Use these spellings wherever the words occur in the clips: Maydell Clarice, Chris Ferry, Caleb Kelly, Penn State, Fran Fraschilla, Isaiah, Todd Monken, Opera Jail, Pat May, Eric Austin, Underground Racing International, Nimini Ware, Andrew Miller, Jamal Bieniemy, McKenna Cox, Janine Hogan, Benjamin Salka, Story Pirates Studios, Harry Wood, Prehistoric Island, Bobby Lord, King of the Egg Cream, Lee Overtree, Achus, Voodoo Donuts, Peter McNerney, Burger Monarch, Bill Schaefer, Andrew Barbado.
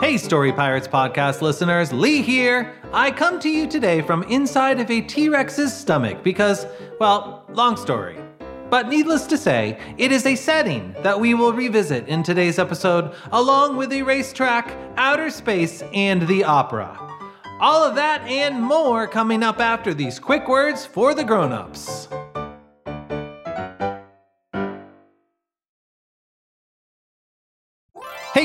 Hey, Story Pirates podcast listeners, Lee here. I come to you today from inside of a T-Rex's stomach because, well, long story. But needless to say, it is a setting that we will revisit in today's episode, along with a racetrack, outer space, and the opera. All of that and more coming up after these quick words for the grown-ups. Hey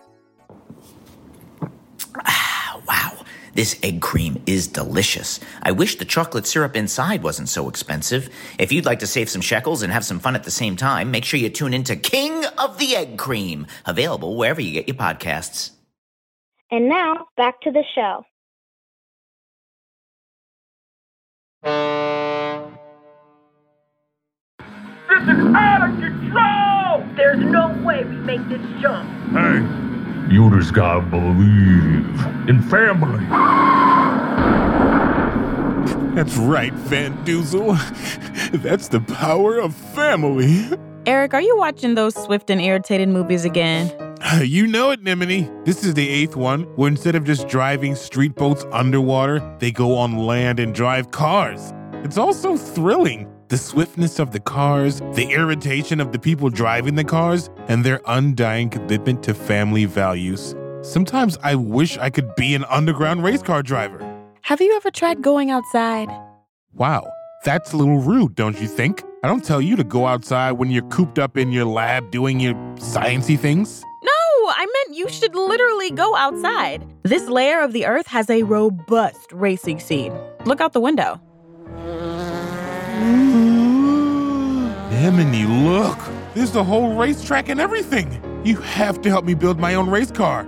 Ah, wow. This egg cream is delicious. I wish the chocolate syrup inside wasn't so expensive. If you'd like to save some shekels and have some fun at the same time, make sure you tune in to King of the Egg Cream, available wherever you get your podcasts. And now, back to the show. This is out of control! There's no way we make this jump. Hey. You just gotta believe in family. That's right, Van Duzel. That's the power of family. Eric, are you watching those Swift and Irritated movies again? You know it, Nimini. This is the 8th one, where instead of just driving street boats underwater, they go on land and drive cars. It's all so thrilling. The swiftness of the cars, the irritation of the people driving the cars, and their undying commitment to family values. Sometimes I wish I could be an underground race car driver. Have you ever tried going outside? Wow, that's a little rude, don't you think? I don't tell you to go outside when you're cooped up in your lab doing your sciencey things. No, I meant you should literally go outside. This layer of the earth has a robust racing scene. Look out the window. Nimini, look! There's the whole racetrack and everything! You have to help me build my own race car. I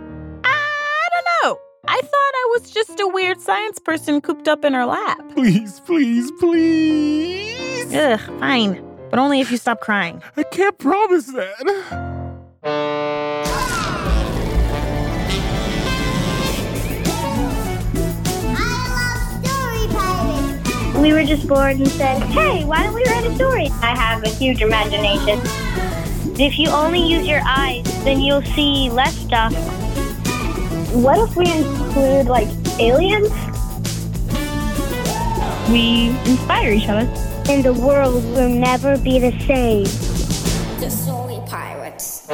don't know. I thought I was just a weird science person cooped up in her lab. Please, please, please! Ugh, fine. But only if you stop crying. I can't promise that. We were just bored and said, hey, why don't we write a story? I have a huge imagination. If you only use your eyes, then you'll see less stuff. What if we include, aliens? We inspire each other. And the world will never be the same. The Story Pirates.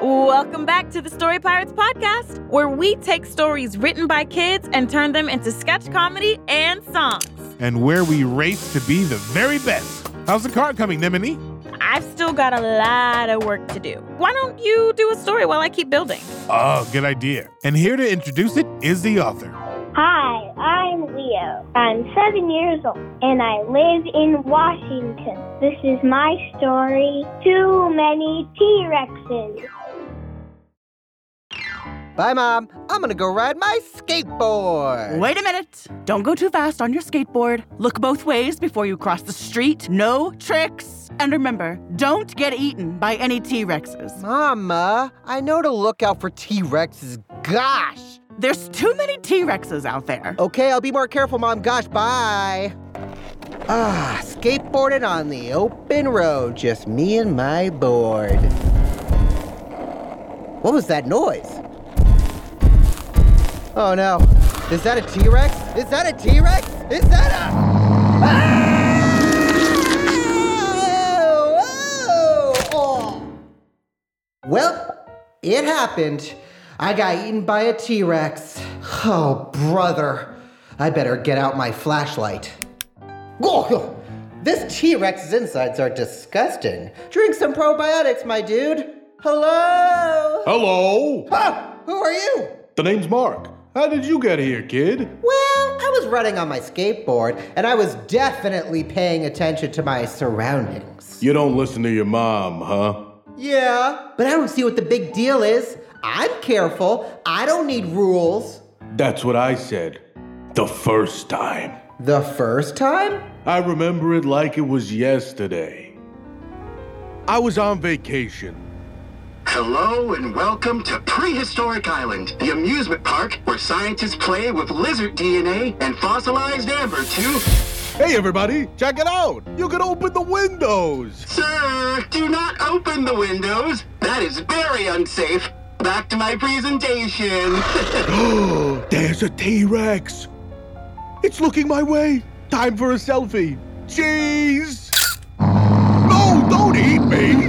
Welcome back to the Story Pirates podcast, where we take stories written by kids and turn them into sketch comedy and songs. And where we race to be the very best. How's the car coming, Nimini? I've still got a lot of work to do. Why don't you do a story while I keep building? Oh, good idea. And here to introduce it is the author. Hi, I'm Leo. I'm 7 years old, and I live in Washington. This is my story, Too Many T-Rexes. Bye, Mom. I'm gonna go ride my skateboard. Wait a minute. Don't go too fast on your skateboard. Look both ways before you cross the street. No tricks. And remember, don't get eaten by any T-Rexes. Mama, I know to look out for T-Rexes. Gosh. There's too many T-Rexes out there. Okay, I'll be more careful, Mom. Gosh, bye. Ah, skateboarded on the open road. Just me and my board. What was that noise? Oh no, is that a T-Rex? Is that a T-Rex? Is that a... Ah! Oh! Oh! Well, it happened. I got eaten by a T-Rex. Oh, brother. I better get out my flashlight. Oh, this T-Rex's insides are disgusting. Drink some probiotics, my dude. Hello? Hello? Ah! Who are you? The name's Mark. How did you get here, kid? Well, I was running on my skateboard, and I was definitely paying attention to my surroundings. You don't listen to your mom, huh? Yeah, but I don't see what the big deal is. I'm careful. I don't need rules. That's what I said. The first time. The first time? I remember it like it was yesterday. I was on vacation. Hello and welcome to Prehistoric Island, the amusement park where scientists play with lizard DNA and fossilized amber to... Hey everybody, check it out! You can open the windows! Sir, do not open the windows! That is very unsafe! Back to my presentation! There's a T-Rex! It's looking my way! Time for a selfie! Cheese! No, don't eat me!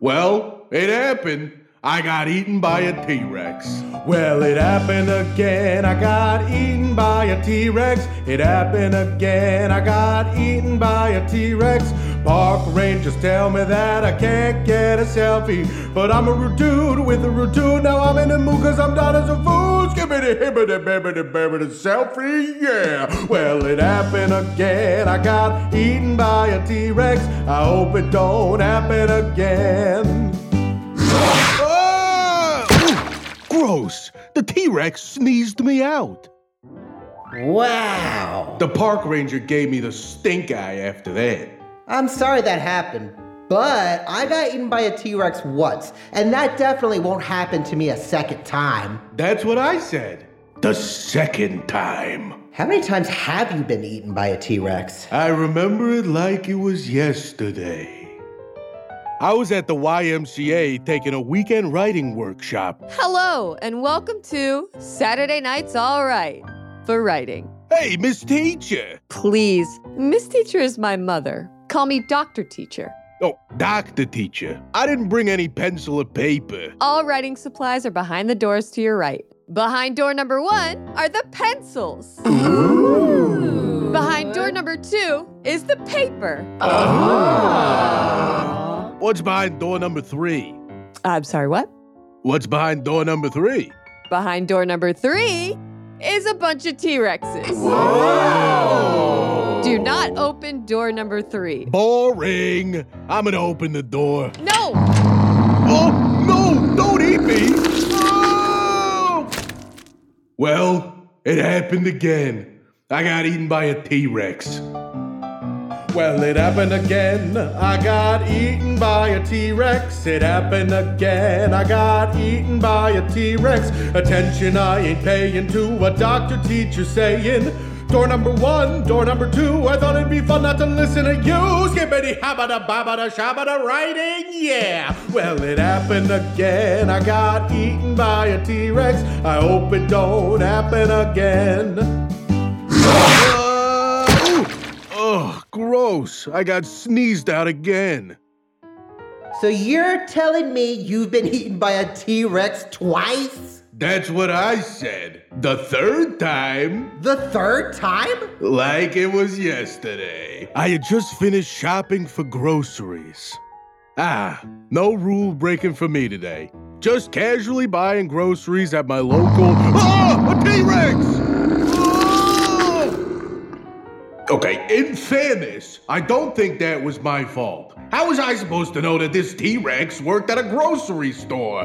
Well, it happened. I got eaten by a T-Rex. Well, it happened again. I got eaten by a T-Rex. It happened again. I got eaten by a T-Rex. Park rangers tell me that I can't get a selfie. But I'm a rude dude with a rude dude. Now I'm in the mood because I'm done as a fool. Skibbity-hibbity-bibbity-bibbity selfie, yeah. Well, it happened again. I got eaten by a T-Rex. I hope it don't happen again. Gross! The T-Rex sneezed me out. Wow! The park ranger gave me the stink eye after that. I'm sorry that happened, but I got eaten by a T-Rex once, and that definitely won't happen to me a second time. That's what I said. The second time. How many times have you been eaten by a T-Rex? I remember it like it was yesterday. I was at the YMCA taking a weekend writing workshop. Hello, and welcome to Saturday Night's All Right for Writing. Hey, Miss Teacher. Please, Miss Teacher is my mother. Call me Dr. Teacher. Oh, Dr. Teacher. I didn't bring any pencil or paper. All writing supplies are behind the doors to your right. Behind door number 1 are the pencils. Ooh. Behind door number 2 is the paper. Oh. What's behind door number 3? I'm sorry, what? What's behind door number 3? Behind door number 3 is a bunch of T-Rexes. Whoa! Do not open door number 3. Boring. I'm gonna open the door. No! Oh, no! Don't eat me! Oh! Well, it happened again. I got eaten by a T-Rex. Well, it happened again. I got eaten by a T-Rex. It happened again. I got eaten by a T-Rex. Attention, I ain't paying to what Dr. Teacher saying. Door number 1, door number 2. I thought it'd be fun not to listen to you. Skibbity, habada, babada, shabada, writing, yeah. Well, it happened again. I got eaten by a T-Rex. I hope it don't happen again. Ugh, gross. I got sneezed out again. So you're telling me you've been eaten by a T-Rex twice? That's what I said. The third time. The third time? Like it was yesterday. I had just finished shopping for groceries. Ah, no rule breaking for me today. Just casually buying groceries at my local... Ah! A T-Rex! Okay, in fairness, I don't think that was my fault. How was I supposed to know that this T-Rex worked at a grocery store?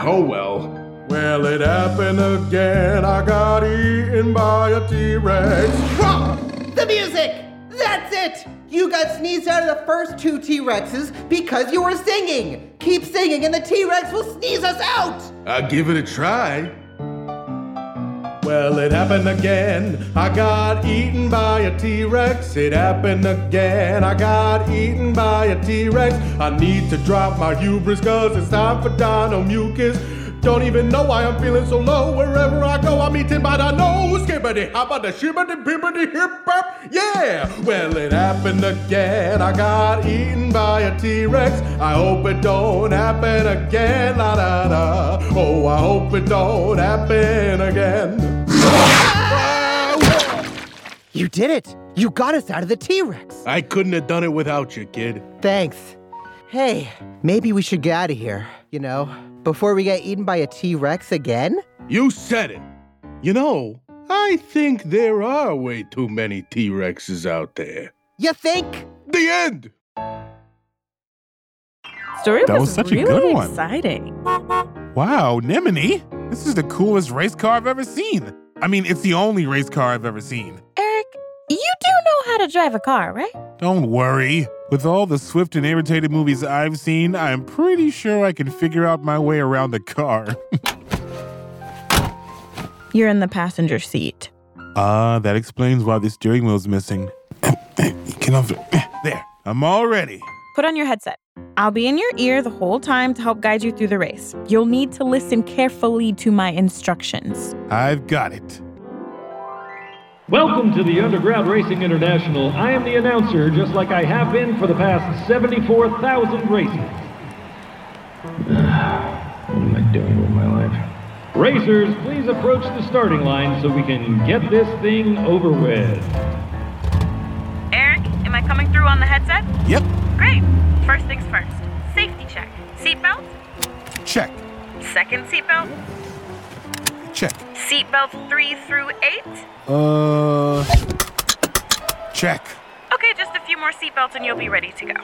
Oh well. Well, it happened again. I got eaten by a T-Rex. Whoa! The music! That's it! You got sneezed out of the first 2 T-Rexes because you were singing. Keep singing and the T-Rex will sneeze us out! I'll give it a try. Well, it happened again. I got eaten by a T-Rex. It happened again. I got eaten by a T-Rex. I need to drop my hubris cause it's time for dino mucus. Don't even know why I'm feeling so low. Wherever I go, I'm eaten by the nose. Skibbity, hoppity, shibbity, bibbity, hip hop, yeah. Well, it happened again. I got eaten by a T-Rex. I hope it don't happen again. La da da. Oh, I hope it don't happen again. You did it. You got us out of the T-Rex. I couldn't have done it without you, kid. Thanks. hey, maybe we should get out of here, you know, before we get eaten by a T-Rex again? You said it. You know, I think there are way too many T-Rexes out there. You think? The end! Story that was such really a good one. Exciting. Wow, Nimini, this is the coolest race car I've ever seen. I mean, it's the only race car I've ever seen. Eric, you do know how to drive a car, right? Don't worry. With all the Swift and Irritated movies I've seen, I'm pretty sure I can figure out my way around a car. You're in the passenger seat. That explains why the steering wheel's missing. There, I'm all ready. Put on your headset. I'll be in your ear the whole time to help guide you through the race. You'll need to listen carefully to my instructions. I've got it. Welcome to the Underground Racing International. I am the announcer, just like I have been for the past 74,000 races. What am I doing with my life? Racers, please approach the starting line so we can get this thing over with. Eric, am I coming through on the headset? Yep. Great. First things first. Safety check. Seatbelt? Check. Second seatbelt? Check. Seatbelts 3 through 8? Check. Okay, just a few more seatbelts and you'll be ready to go.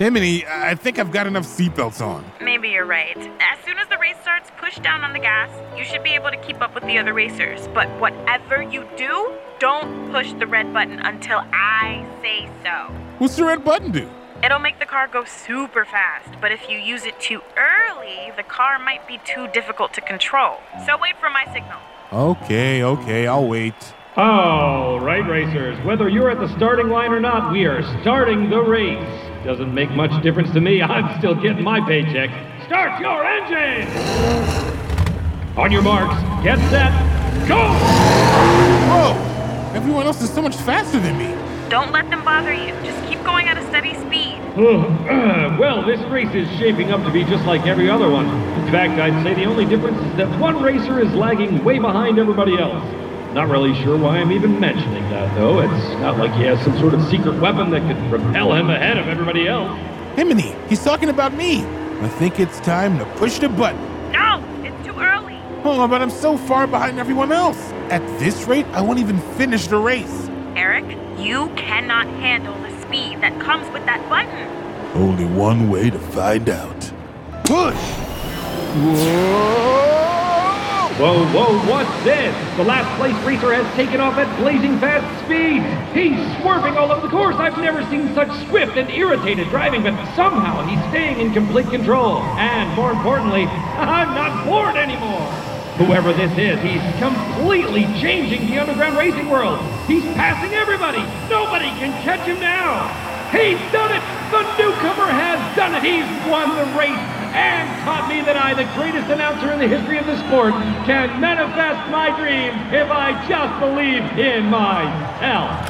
Nimini, I think I've got enough seatbelts on. Maybe you're right. As soon as the race starts, push down on the gas. You should be able to keep up with the other racers. But whatever you do, don't push the red button until I say so. What's the red button do? It'll make the car go super fast, but if you use it too early, the car might be too difficult to control. So wait for my signal. Okay, I'll wait. All right, racers, whether you're at the starting line or not, we are starting the race. Doesn't make much difference to me. I'm still getting my paycheck. Start your engine! On your marks, get set, go! Whoa! Everyone else is so much faster than me. Don't let them bother you. Just keep going at a steady speed. Well, this race is shaping up to be just like every other one. In fact, I'd say the only difference is that one racer is lagging way behind everybody else. Not really sure why I'm even mentioning that, though. It's not like he has some sort of secret weapon that could propel him ahead of everybody else. Nimini, he's talking about me. I think it's time to push the button. No, it's too early. Oh, but I'm so far behind everyone else. At this rate, I won't even finish the race. Eric, you cannot handle the speed that comes with that button. Only one way to find out. Push! Whoa! Whoa, what's this? The last place racer has taken off at blazing fast speeds. He's swerving all over the course. I've never seen such swift and irritated driving, but somehow he's staying in complete control. And more importantly, I'm not bored anymore. Whoever this is, he's completely changing the underground racing world. He's passing everybody. Nobody can catch him now. He's done it. The newcomer has done it. He's won the race and taught me that I, the greatest announcer in the history of the sport, can manifest my dreams if I just believe in myself.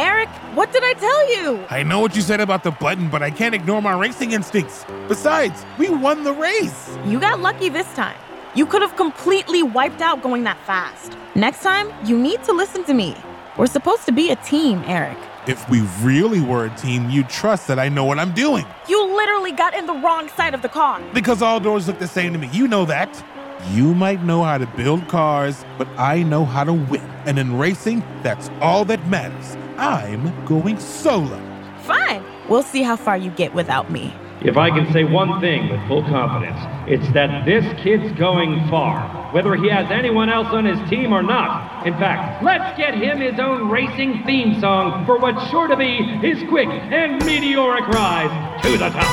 Eric, what did I tell you? I know what you said about the button, but I can't ignore my racing instincts. Besides, we won the race. You got lucky this time. You could have completely wiped out going that fast. Next time, you need to listen to me. We're supposed to be a team, Eric. If we really were a team, you'd trust that I know what I'm doing. You literally got in the wrong side of the car. Because all doors look the same to me. You know that. You might know how to build cars, but I know how to win. And in racing, that's all that matters. I'm going solo. Fine. We'll see how far you get without me. If I can say one thing with full confidence, it's that this kid's going far, whether he has anyone else on his team or not. In fact, let's get him his own racing theme song for what's sure to be his quick and meteoric rise to the top.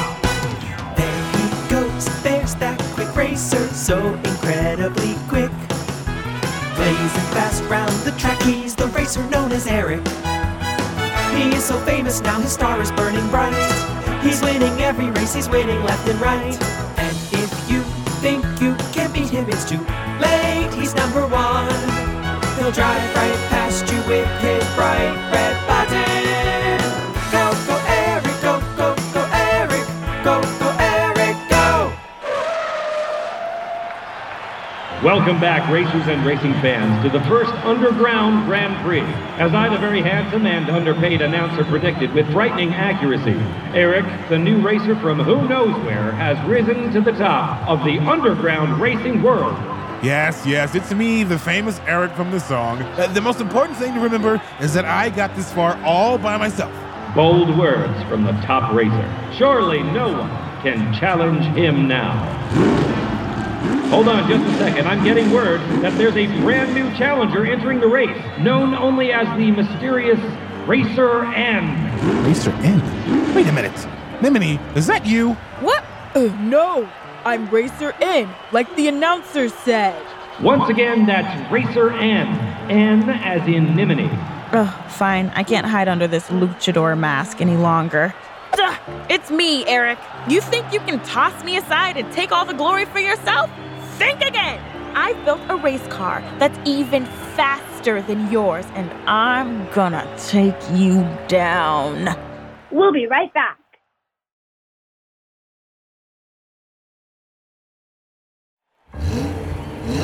There he goes, there's that quick racer, so incredibly quick. Blazing fast round the track, he's the racer known as Eric. He is so famous now, his star is burning bright. He's winning every race, he's winning left and right. And if you think you can beat him, it's too late, he's number one. He'll drive right past you with his bright red button. Go, go, Eric, go, go, go, Eric. Go, go, Eric, go! Welcome back, racers and racing fans, to the first Underground Grand Prix. As I, the very handsome and underpaid announcer, predicted with frightening accuracy, Eric, the new racer from who knows where, has risen to the top of the underground racing world. Yes, it's me, the famous Eric from the song. The most important thing to remember is that I got this far all by myself. Bold words from the top racer. Surely no one can challenge him now. Hold on just a second, I'm getting word that there's a brand new challenger entering the race, known only as the mysterious Racer N. Racer N? Wait a minute. Nimini, is that you? What? No, I'm Racer N, like the announcer said. Once again, that's Racer N. N as in Nimini. Ugh, fine, I can't hide under this luchador mask any longer. Ugh, it's me, Eric. You think you can toss me aside and take all the glory for yourself? Think again! I built a race car that's even faster than yours, and I'm gonna take you down. We'll be right back.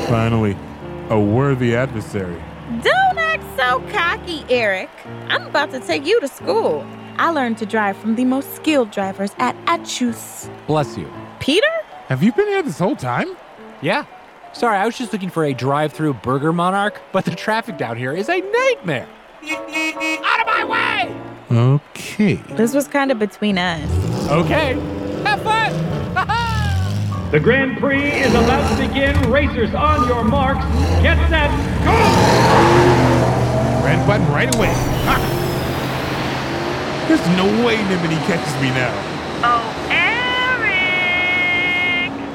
Finally, a worthy adversary. Don't act so cocky, Eric. I'm about to take you to school. I learned to drive from the most skilled drivers at Achus. Bless you. Peter? Have you been here this whole time? Yeah. Sorry, I was just looking for a drive-through Burger Monarch, but the traffic down here is a nightmare. Out of my way! Okay. This was kind of between us. Okay. Have fun! The Grand Prix is about to begin. Racers, on your marks. Get set. Go! Red button right away. Ha! There's no way Nimini catches me now. Oh, and...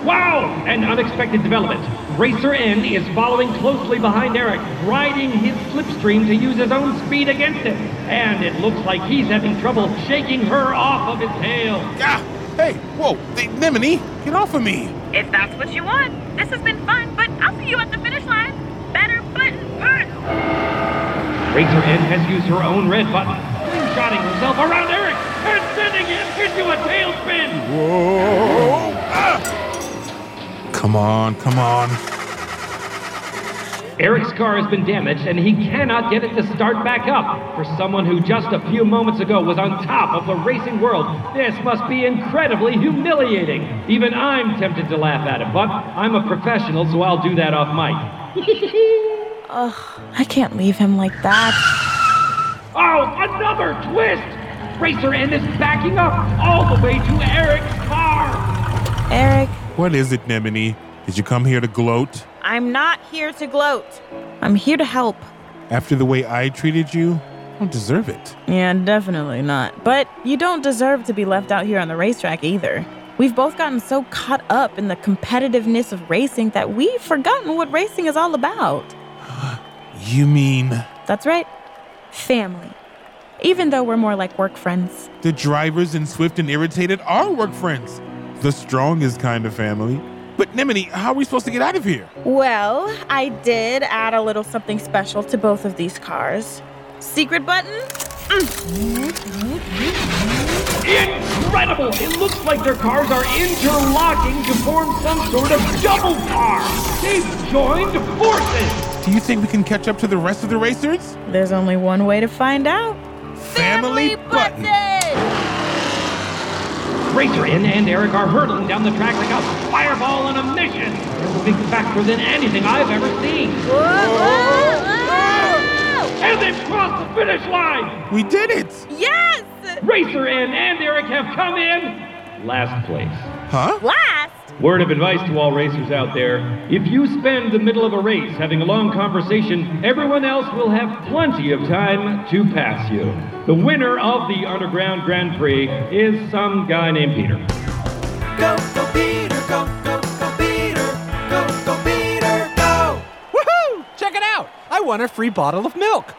Wow! An unexpected development. Racer N is following closely behind Eric, riding his slipstream to use his own speed against him. And it looks like he's having trouble shaking her off of his tail. Ah! Hey, whoa, Nimini, get off of me. If that's what you want. This has been fun, but I'll see you at the finish line. Better button push! Racer N has used her own red button, shotting herself around Eric and sending him into a tailspin. Whoa! Ah! Come on. Eric's car has been damaged, and he cannot get it to start back up. For someone who just a few moments ago was on top of the racing world, this must be incredibly humiliating. Even I'm tempted to laugh at it, but I'm a professional, so I'll do that off mic. Ugh, I can't leave him like that. Oh, another twist! Racer N is backing up all the way to Eric's car! Eric... What is it, Nimini? Did you come here to gloat? I'm not here to gloat. I'm here to help. After the way I treated you, I don't deserve it. Yeah, definitely not. But you don't deserve to be left out here on the racetrack either. We've both gotten so caught up in the competitiveness of racing that we've forgotten what racing is all about. You mean... That's right. Family. Even though we're more like work friends. The drivers in Swift and Irritated are work friends. The strongest kind of family. But Nimini, how are we supposed to get out of here? Well, I did add a little something special to both of these cars. Secret button? Incredible! It looks like their cars are interlocking to form some sort of double car. They've joined forces. Do you think we can catch up to the rest of the racers? There's only one way to find out. Family button! Racer N and Eric are hurtling down the track like a fireball on a mission. They're moving faster than anything I've ever seen. Whoa. And they've crossed the finish line. We did it. Yes. Racer N and Eric have come in last place. Huh? Last? Word of advice to all racers out there. If you spend the middle of a race having a long conversation, everyone else will have plenty of time to pass you. The winner of the Underground Grand Prix is some guy named Peter. Go, go, Peter, go, go, go, Peter, go, go, Peter, go! Woohoo! Check it out! I won a free bottle of milk.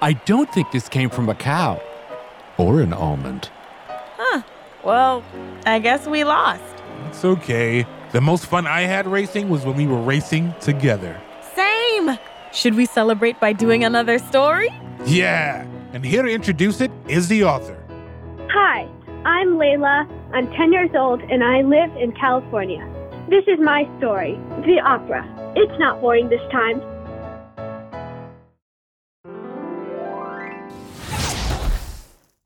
I don't think this came from a cow. Or an almond. Huh. Well, I guess we lost. It's okay. The most fun I had racing was when we were racing together. Same! Should we celebrate by doing another story? Yeah! And here to introduce it is the author. Hi, I'm Layla. I'm 10 years old and I live in California. This is my story, the opera. It's not boring this time.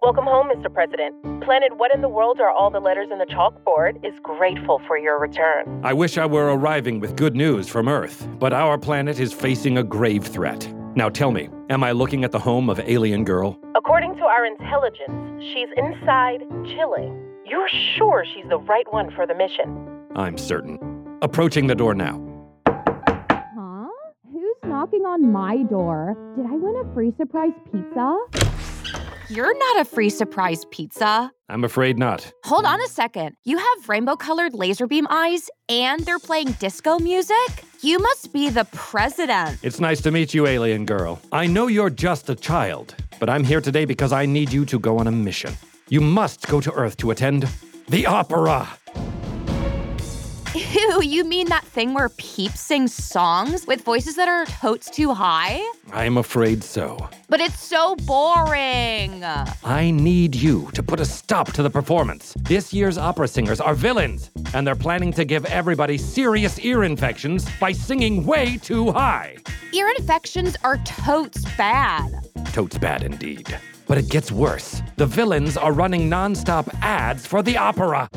Welcome home, Mr. President. Planet What in the World Are All the Letters in the Chalkboard is grateful for your return. I wish I were arriving with good news from Earth, but our planet is facing a grave threat. Now tell me, am I looking at the home of Alien Girl? According to our intelligence, she's inside, chilling. You're sure she's the right one for the mission? I'm certain. Approaching the door now. Huh? Who's knocking on my door? Did I win a free surprise pizza? You're not a free surprise pizza. I'm afraid not. Hold on a second. You have rainbow-colored laser beam eyes, and they're playing disco music? You must be the president. It's nice to meet you, Alien Girl. I know you're just a child, but I'm here today because I need you to go on a mission. You must go to Earth to attend the opera. Ew, you mean that thing where peeps sing songs with voices that are totes too high? I'm afraid so. But it's so boring. I need you to put a stop to the performance. This year's opera singers are villains, and they're planning to give everybody serious ear infections by singing way too high. Ear infections are totes bad. Totes bad indeed. But it gets worse. The villains are running nonstop ads for the opera,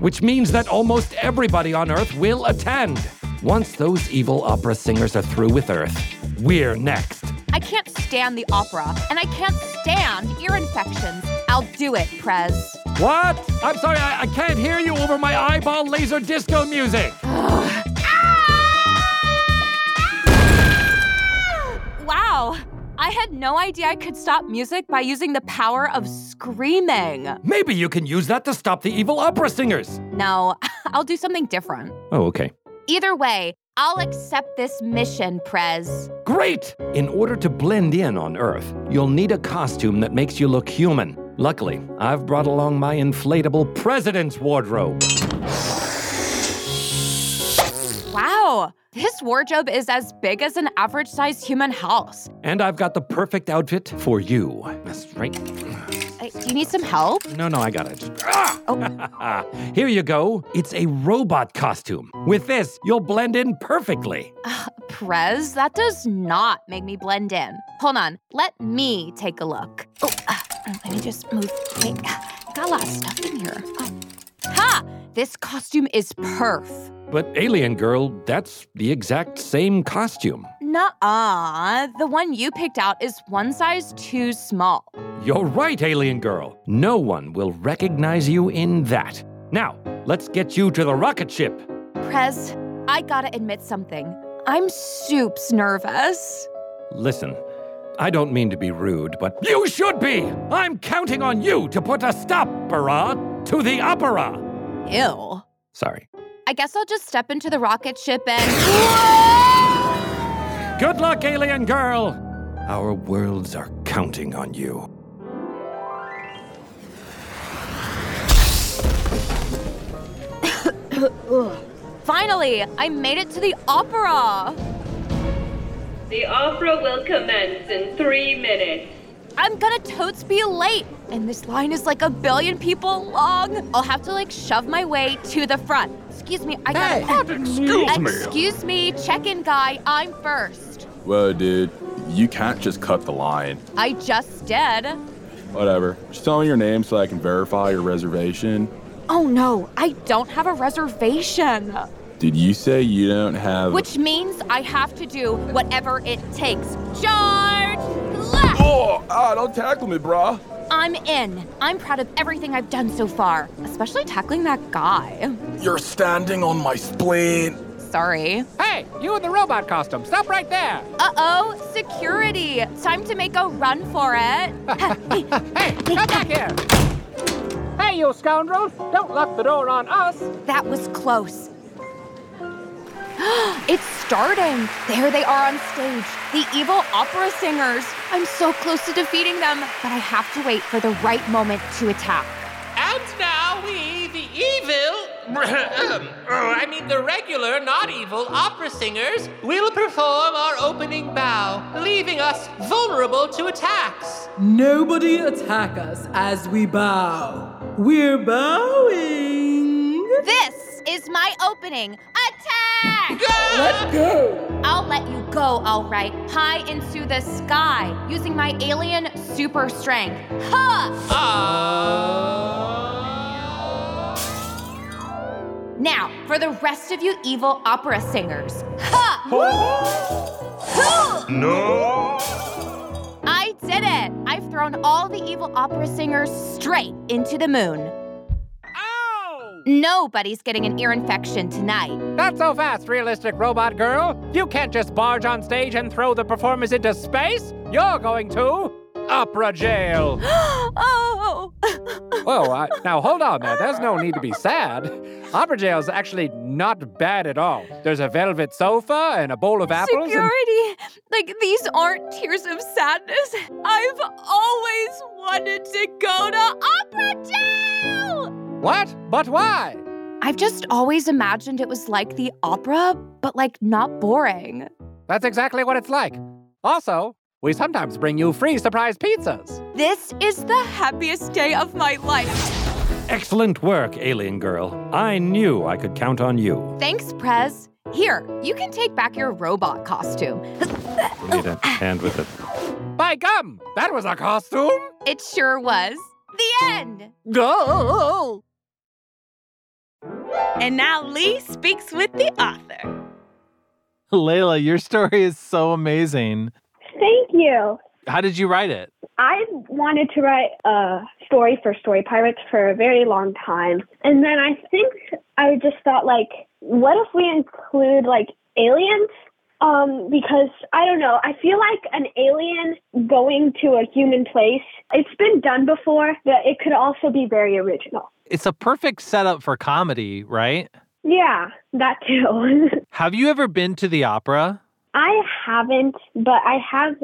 which means that almost everybody on Earth will attend. Once those evil opera singers are through with Earth, we're next. I can't stand the opera, and I can't stand ear infections. I'll do it, Prez. What? I'm sorry, I can't hear you over my eyeball laser disco music. Wow, I had no idea I could stop music by using the power of screaming. Maybe you can use that to stop the evil opera singers. No, I'll do something different. Oh, okay. Either way, I'll accept this mission, Prez. Great! In order to blend in on Earth, you'll need a costume that makes you look human. Luckily, I've brought along my inflatable president's wardrobe. Wow, this wardrobe is as big as an average-sized human house. And I've got the perfect outfit for you. That's right. You need some help? No, I got it. Oh. Here you go. It's a robot costume. With this, you'll blend in perfectly. Prez, that does not make me blend in. Hold on. Let me take a look. Oh, let me just move. Wait, got a lot of stuff in here. Oh. Ha! This costume is perf. But Alien Girl, that's the exact same costume. Nuh-uh. The one you picked out is one size too small. You're right, Alien Girl. No one will recognize you in that. Now, let's get you to the rocket ship. Prez, I gotta admit something. I'm soups nervous. Listen, I don't mean to be rude, but you should be! I'm counting on you to put a stop-era to the opera! Ew. Sorry. I guess I'll just step into the rocket ship and... Whoa! Good luck, Alien Girl! Our worlds are counting on you. Finally, I made it to the opera! The opera will commence in 3 minutes. I'm gonna totes be late, and this line is like a billion people long. I'll have to shove my way to the front. Excuse me, Excuse me, check-in guy, I'm first. Well, dude, you can't just cut the line. I just did. Whatever. Just tell me your name so I can verify your reservation. Oh, no, I don't have a reservation. Did you say you don't have... Which means I have to do whatever it takes. Charge left! Oh, don't tackle me, brah. I'm in. I'm proud of everything I've done so far, especially tackling that guy. You're standing on my spleen. Sorry. Hey, you in the robot costume. Stop right there. Uh-oh, security. Time to make a run for it. Hey, come back here. Hey, you scoundrels. Don't lock the door on us. That was close. It's starting. There they are on stage. The evil opera singers. I'm so close to defeating them, but I have to wait for the right moment to attack. And now we, the evil, the regular, not evil, opera singers will perform our opening bow, leaving us vulnerable to attacks. Nobody attack us as we bow. We're bowing. This is my opening. Attack! Go! Let's go! I'll let you go, all right. High into the sky, using my alien super strength. Ha! Now, for the rest of you evil opera singers. Ha! Oh. No! I did it! I've thrown all the evil opera singers straight into the moon. Nobody's getting an ear infection tonight. Not so fast, realistic robot girl. You can't just barge on stage and throw the performers into space. You're going to opera jail. Oh. Whoa, now hold on there. There's no need to be sad. Opera jail is actually not bad at all. There's a velvet sofa and a bowl of apples. Security, these aren't tears of sadness. I've always wanted to go to opera jail. What? But why? I've just always imagined it was like the opera, but not boring. That's exactly what it's like. Also, we sometimes bring you free surprise pizzas. This is the happiest day of my life. Excellent work, alien girl. I knew I could count on you. Thanks, Prez. Here, you can take back your robot costume. You need a hand with it. By gum! That was a costume! It sure was. The end! Go! And now Lee speaks with the author. Layla, your story is so amazing. Thank you. How did you write it? I wanted to write a story for Story Pirates for a very long time. And then I think I just thought, what if we include, aliens? Because, I don't know, I feel like an alien going to a human place, it's been done before, but it could also be very original. It's a perfect setup for comedy, right? Yeah, that too. Have you ever been to the opera? I haven't, but I have,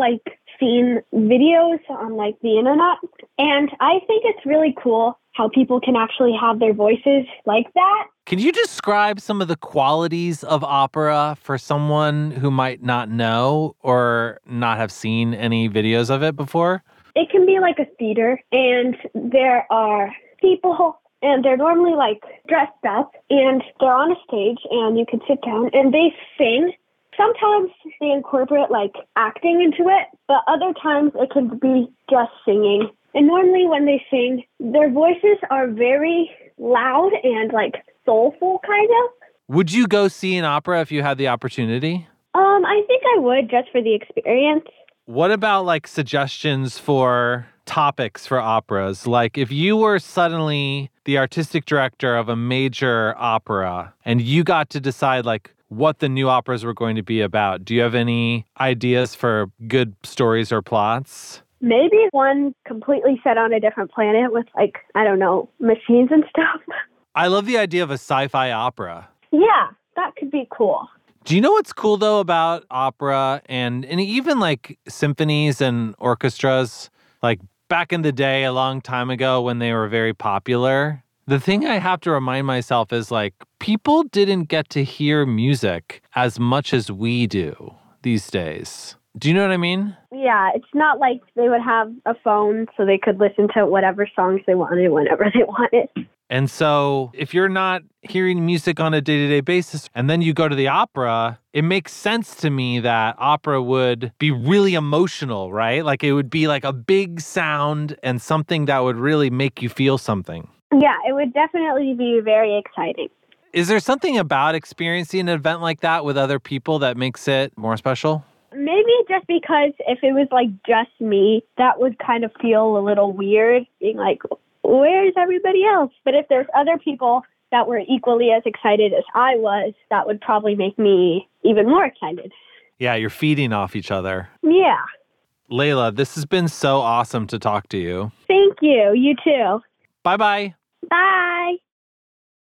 seen videos on, the internet, and I think it's really cool how people can actually have their voices like that. Can you describe some of the qualities of opera for someone who might not know or not have seen any videos of it before? It can be like a theater, and there are people, and they're normally dressed up, and they're on a stage, and you can sit down, and they sing. Sometimes they incorporate acting into it, but other times it can be just singing. And normally when they sing, their voices are very loud and soulful, kind of. Would you go see an opera if you had the opportunity? I think I would, just for the experience. What about suggestions for topics for operas? If you were suddenly the artistic director of a major opera and you got to decide what the new operas were going to be about, do you have any ideas for good stories or plots? Maybe one completely set on a different planet with, machines and stuff. I love the idea of a sci-fi opera. Yeah, that could be cool. Do you know what's cool, though, about opera and even, symphonies and orchestras? Back in the day, a long time ago, when they were very popular, the thing I have to remind myself is, people didn't get to hear music as much as we do these days. Do you know what I mean? Yeah, it's not like they would have a phone so they could listen to whatever songs they wanted whenever they wanted. And so if you're not hearing music on a day-to-day basis and then you go to the opera, it makes sense to me that opera would be really emotional, right? It would be a big sound and something that would really make you feel something. Yeah, it would definitely be very exciting. Is there something about experiencing an event like that with other people that makes it more special? Maybe just because if it was, just me, that would kind of feel a little weird, being where's everybody else? But if there's other people that were equally as excited as I was, that would probably make me even more excited. Yeah, you're feeding off each other. Yeah. Layla, this has been so awesome to talk to you. Thank you. You too. Bye-bye. Bye.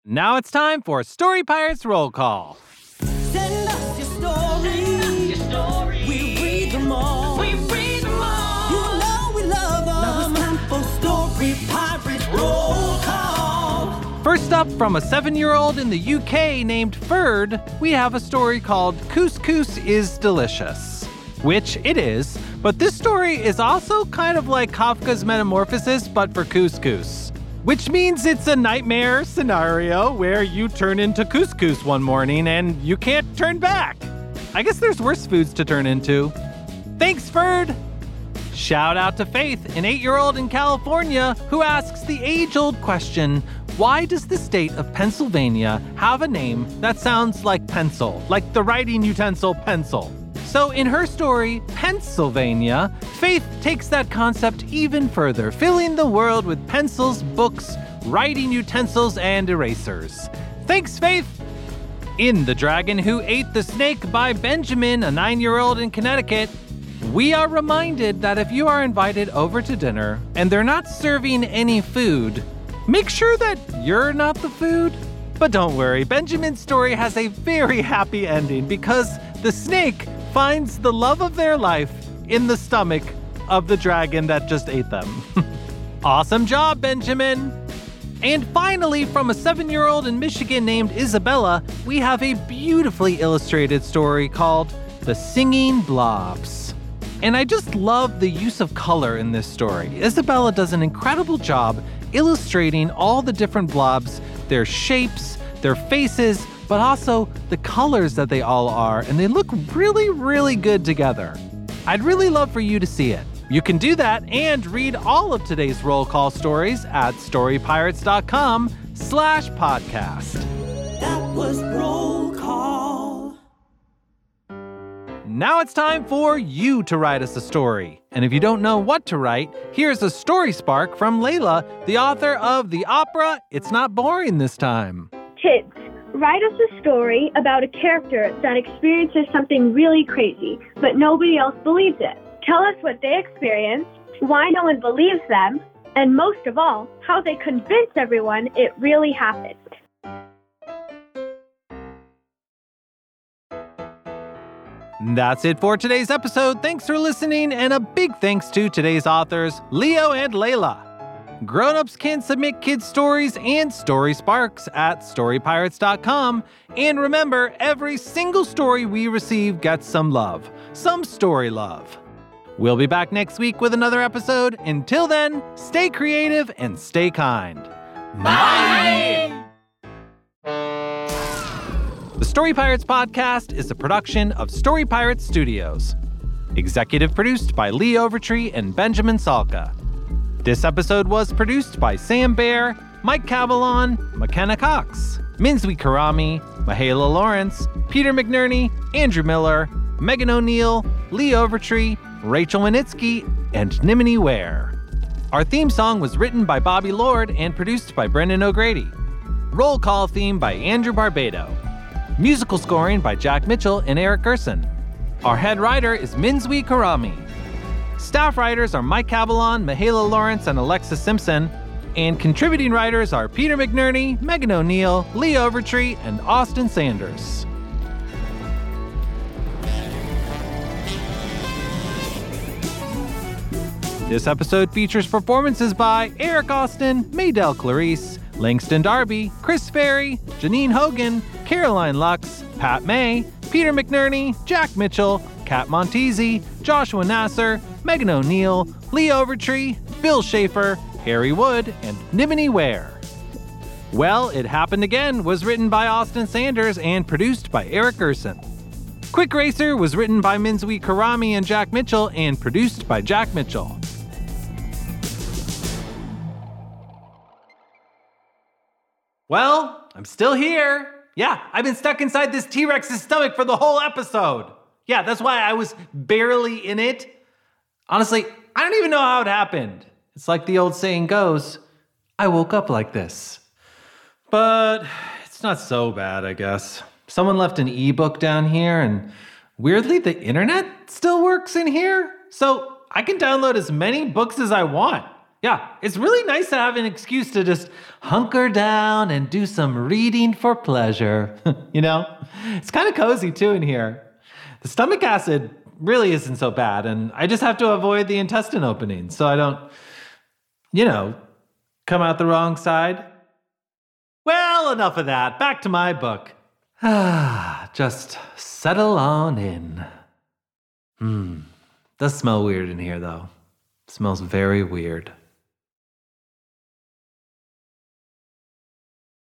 Now it's time for Story Pirates Roll Call. Send us your story. First up, from a 7-year-old in the UK named Ferd, we have a story called Couscous is Delicious, which it is, but this story is also kind of like Kafka's Metamorphosis, but for couscous. Which means it's a nightmare scenario where you turn into couscous one morning and you can't turn back. I guess there's worse foods to turn into. Thanks, Ferd! Shout out to Faith, an 8-year-old in California, who asks the age-old question, why does the state of Pennsylvania have a name that sounds like pencil, like the writing utensil pencil? So in her story, Pennsylvania, Faith takes that concept even further, filling the world with pencils, books, writing utensils, and erasers. Thanks, Faith! In The Dragon Who Ate the Snake by Benjamin, a 9-year-old in Connecticut, we are reminded that if you are invited over to dinner and they're not serving any food, make sure that you're not the food. But don't worry, Benjamin's story has a very happy ending because the snake finds the love of their life in the stomach of the dragon that just ate them. Awesome job, Benjamin! And finally, from a 7-year-old in Michigan named Isabella, we have a beautifully illustrated story called The Singing Blobs. And I just love the use of color in this story. Isabella does an incredible job illustrating all the different blobs, their shapes, their faces, but also the colors that they all are, and they look really, really good together. I'd really love for you to see it. You can do that and read all of today's roll call stories at storypirates.com/podcast. That was roll call. Now it's time for you to write us a story. And if you don't know what to write, here's a story spark from Layla, the author of the opera It's Not Boring This Time. Kids, write us a story about a character that experiences something really crazy, but nobody else believes it. Tell us what they experienced, why no one believes them, and most of all, how they convince everyone it really happened. That's it for today's episode. Thanks for listening, and a big thanks to today's authors, Leo and Layla. Grown-ups can submit kids' stories and story sparks at storypirates.com. And remember, every single story we receive gets some love, some story love. We'll be back next week with another episode. Until then, stay creative and stay kind. Bye! The Story Pirates podcast is a production of Story Pirates Studios. Executive produced by Lee Overtree and Benjamin Salka. This episode was produced by Sam Bear, Mike Cavallon, McKenna Cox, Minzwi Karami, Mahela Lawrence, Peter McNerney, Andrew Miller, Megan O'Neill, Lee Overtree, Rachel Winitsky, and Nimini Ware. Our theme song was written by Bobby Lord and produced by Brendan O'Grady. Roll call theme by Andrew Barbado. Musical scoring by Jack Mitchell and Eric Gerson. Our head writer is Minzwi Karami. Staff writers are Mike Cavallon, Mahela Lawrence, and Alexis Simpson. And contributing writers are Peter McNerney, Megan O'Neill, Lee Overtree, and Austin Sanders. This episode features performances by Eric Austin, Maydell Clarice, Langston Darby, Chris Ferry, Janine Hogan, Caroline Lux, Pat May, Peter McNerney, Jack Mitchell, Kat Montesi, Joshua Nasser, Megan O'Neill, Lee Overtree, Bill Schaefer, Harry Wood, and Nimini Ware. Well, It Happened Again was written by Austin Sanders and produced by Eric Gerson. Quick Racer was written by Minzwi Karami and Jack Mitchell and produced by Jack Mitchell. Well, I'm still here. Yeah, I've been stuck inside this T-Rex's stomach for the whole episode. Yeah, that's why I was barely in it. Honestly, I don't even know how it happened. It's like the old saying goes, I woke up like this. But it's not so bad, I guess. Someone left an ebook down here, and weirdly, the internet still works in here. So I can download as many books as I want. Yeah, it's really nice to have an excuse to just hunker down and do some reading for pleasure. You know, it's kind of cozy too in here. The stomach acid really isn't so bad, and I just have to avoid the intestine opening so I don't, come out the wrong side. Well, enough of that. Back to my book. Just settle on in. Does smell weird in here, though. It smells very weird.